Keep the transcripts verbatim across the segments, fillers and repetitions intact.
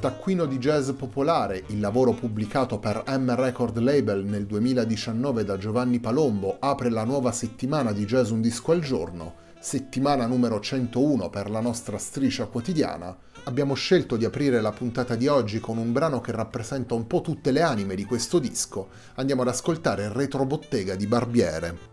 Taccuino di Jazz Popolare, il lavoro pubblicato per M-Record Label nel duemiladiciannove da Giovanni Palombo, apre la nuova settimana di Jazz un disco al giorno, settimana numero centouno per la nostra striscia quotidiana. Abbiamo scelto di aprire la puntata di oggi con un brano che rappresenta un po' tutte le anime di questo disco. Andiamo ad ascoltare Retrobottega di Barbiere.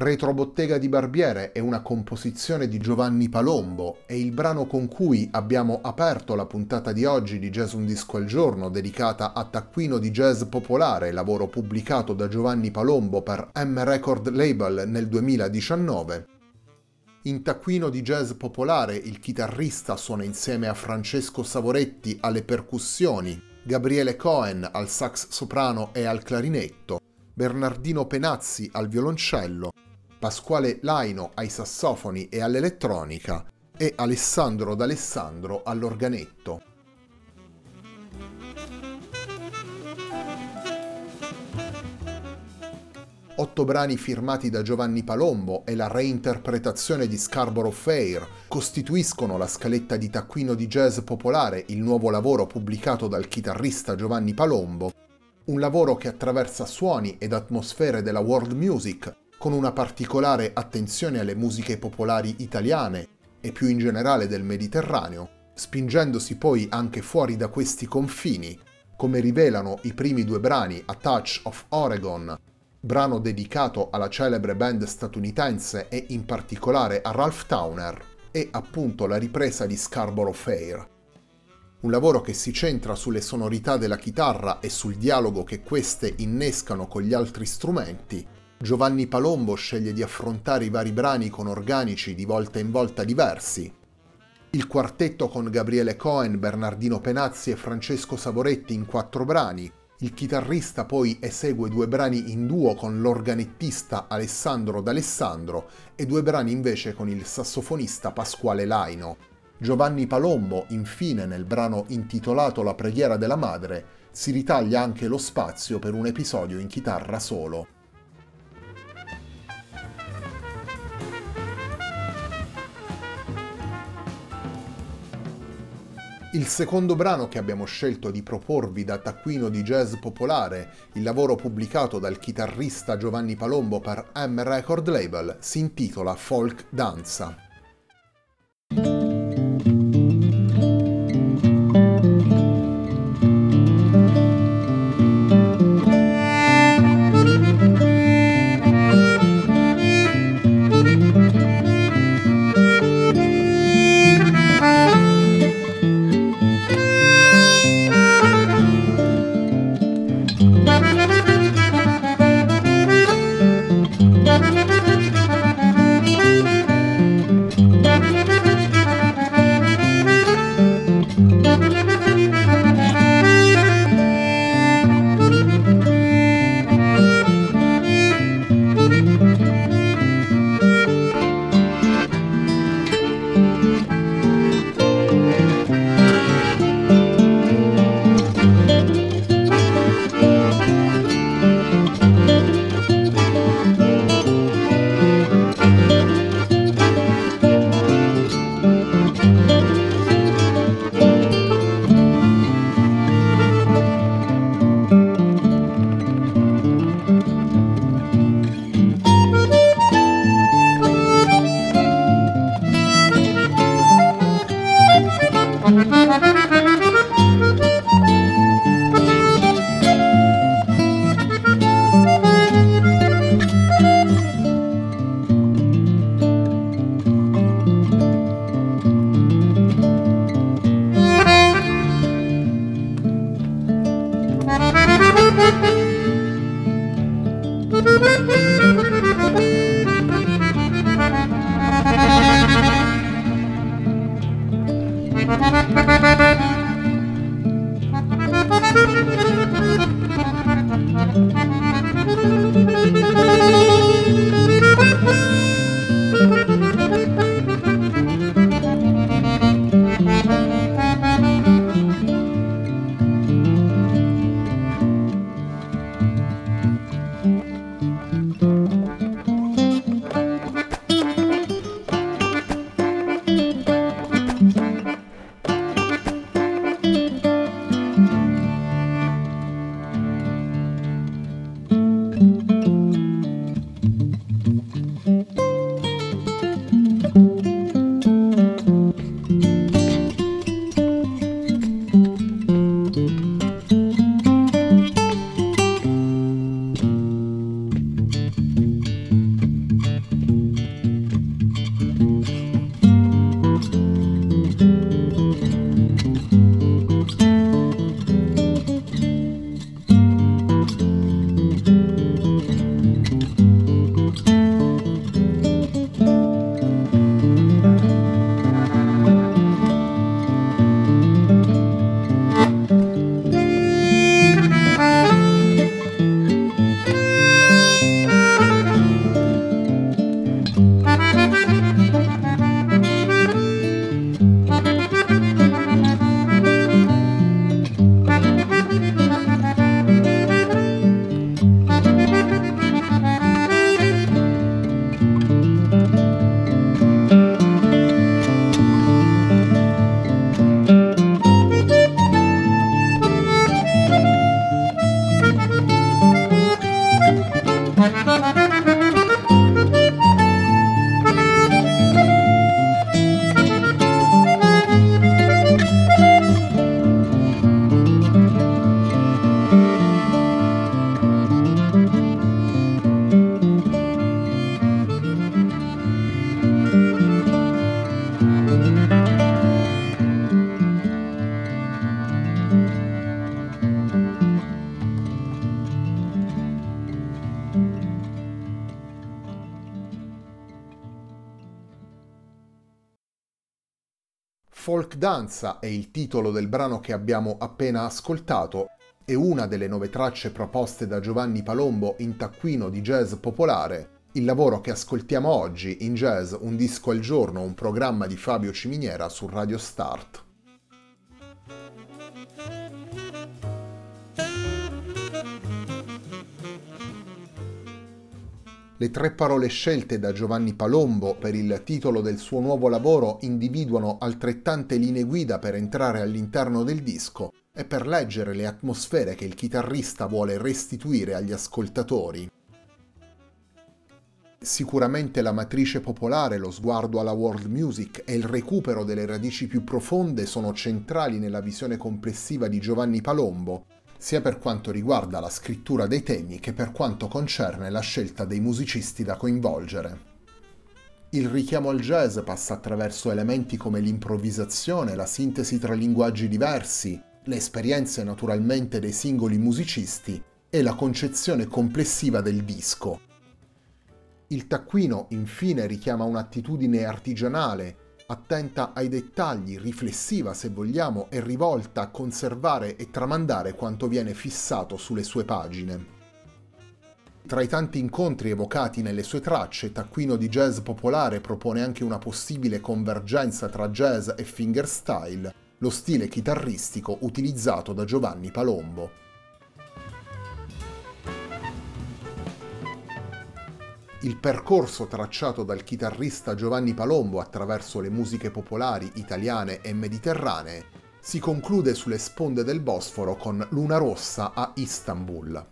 Retrobottega di Barbiere è una composizione di Giovanni Palombo, è il brano con cui abbiamo aperto la puntata di oggi di Jazz Un Disco al Giorno, dedicata a Taccuino di Jazz Popolare, lavoro pubblicato da Giovanni Palombo per M-Record Label nel duemiladiciannove. In Taccuino di Jazz Popolare il chitarrista suona insieme a Francesco Savoretti alle percussioni, Gabriele Coen al sax soprano e al clarinetto, Bernardino Penazzi al violoncello, Pasquale Laino ai sassofoni e all'elettronica e Alessandro D'Alessandro all'organetto. Otto brani firmati da Giovanni Palombo e la reinterpretazione di Scarborough Fair costituiscono la scaletta di Taccuino di Jazz Popolare, il nuovo lavoro pubblicato dal chitarrista Giovanni Palombo, un lavoro che attraversa suoni ed atmosfere della world music, con una particolare attenzione alle musiche popolari italiane e più in generale del Mediterraneo, spingendosi poi anche fuori da questi confini, come rivelano i primi due brani, A Touch of Oregon, brano dedicato alla celebre band statunitense e in particolare a Ralph Towner, e appunto la ripresa di Scarborough Fair. Un lavoro che si centra sulle sonorità della chitarra e sul dialogo che queste innescano con gli altri strumenti. Giovanni Palombo sceglie di affrontare i vari brani con organici di volta in volta diversi. Il quartetto con Gabriele Coen, Bernardino Penazzi e Francesco Savoretti in quattro brani. Il chitarrista poi esegue due brani in duo con l'organettista Alessandro D'Alessandro e due brani invece con il sassofonista Pasquale Laino. Giovanni Palombo, infine, nel brano intitolato La preghiera della madre, si ritaglia anche lo spazio per un episodio in chitarra solo. Il secondo brano che abbiamo scelto di proporvi da Taccuino di Jazz Popolare, il lavoro pubblicato dal chitarrista Giovanni Palombo per M-Record Label, si intitola Folk Danza. Folk Danza è il titolo del brano che abbiamo appena ascoltato, è una delle nove tracce proposte da Giovanni Palombo in Taccuino di Jazz Popolare, il lavoro che ascoltiamo oggi in Jazz Un Disco al Giorno, un programma di Fabio Ciminiera su Radio Start. Le tre parole scelte da Giovanni Palombo per il titolo del suo nuovo lavoro individuano altrettante linee guida per entrare all'interno del disco e per leggere le atmosfere che il chitarrista vuole restituire agli ascoltatori. Sicuramente la matrice popolare, lo sguardo alla world music e il recupero delle radici più profonde sono centrali nella visione complessiva di Giovanni Palombo, sia per quanto riguarda la scrittura dei temi che per quanto concerne la scelta dei musicisti da coinvolgere. Il richiamo al jazz passa attraverso elementi come l'improvvisazione, la sintesi tra linguaggi diversi, le esperienze naturalmente dei singoli musicisti e la concezione complessiva del disco. Il taccuino, infine, richiama un'attitudine artigianale, attenta ai dettagli, riflessiva se vogliamo, e rivolta a conservare e tramandare quanto viene fissato sulle sue pagine. Tra i tanti incontri evocati nelle sue tracce, Taccuino di Jazz Popolare propone anche una possibile convergenza tra jazz e fingerstyle, lo stile chitarristico utilizzato da Giovanni Palombo. Il percorso tracciato dal chitarrista Giovanni Palombo attraverso le musiche popolari italiane e mediterranee si conclude sulle sponde del Bosforo con Luna Rossa a Istanbul.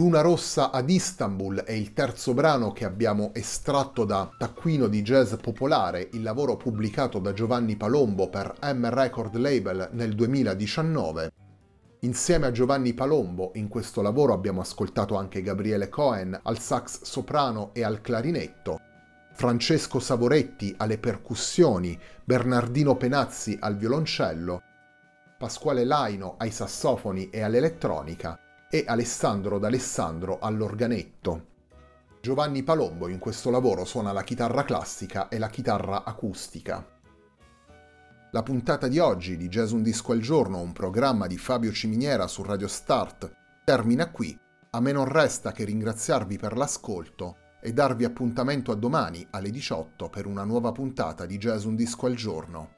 Luna Rossa ad Istanbul è il terzo brano che abbiamo estratto da Taccuino di Jazz Popolare, il lavoro pubblicato da Giovanni Palombo per M-Record Label nel duemiladiciannove. Insieme a Giovanni Palombo in questo lavoro abbiamo ascoltato anche Gabriele Coen al sax soprano e al clarinetto, Francesco Savoretti alle percussioni, Bernardino Penazzi al violoncello, Pasquale Laino ai sassofoni e all'elettronica, e Alessandro D'Alessandro all'organetto. Giovanni Palombo in questo lavoro suona la chitarra classica e la chitarra acustica. La puntata di oggi di Jazz Un Disco al Giorno, un programma di Fabio Ciminiera su Radio Start, termina qui. A me non resta che ringraziarvi per l'ascolto e darvi appuntamento a domani alle diciotto per una nuova puntata di Jazz Un Disco al Giorno.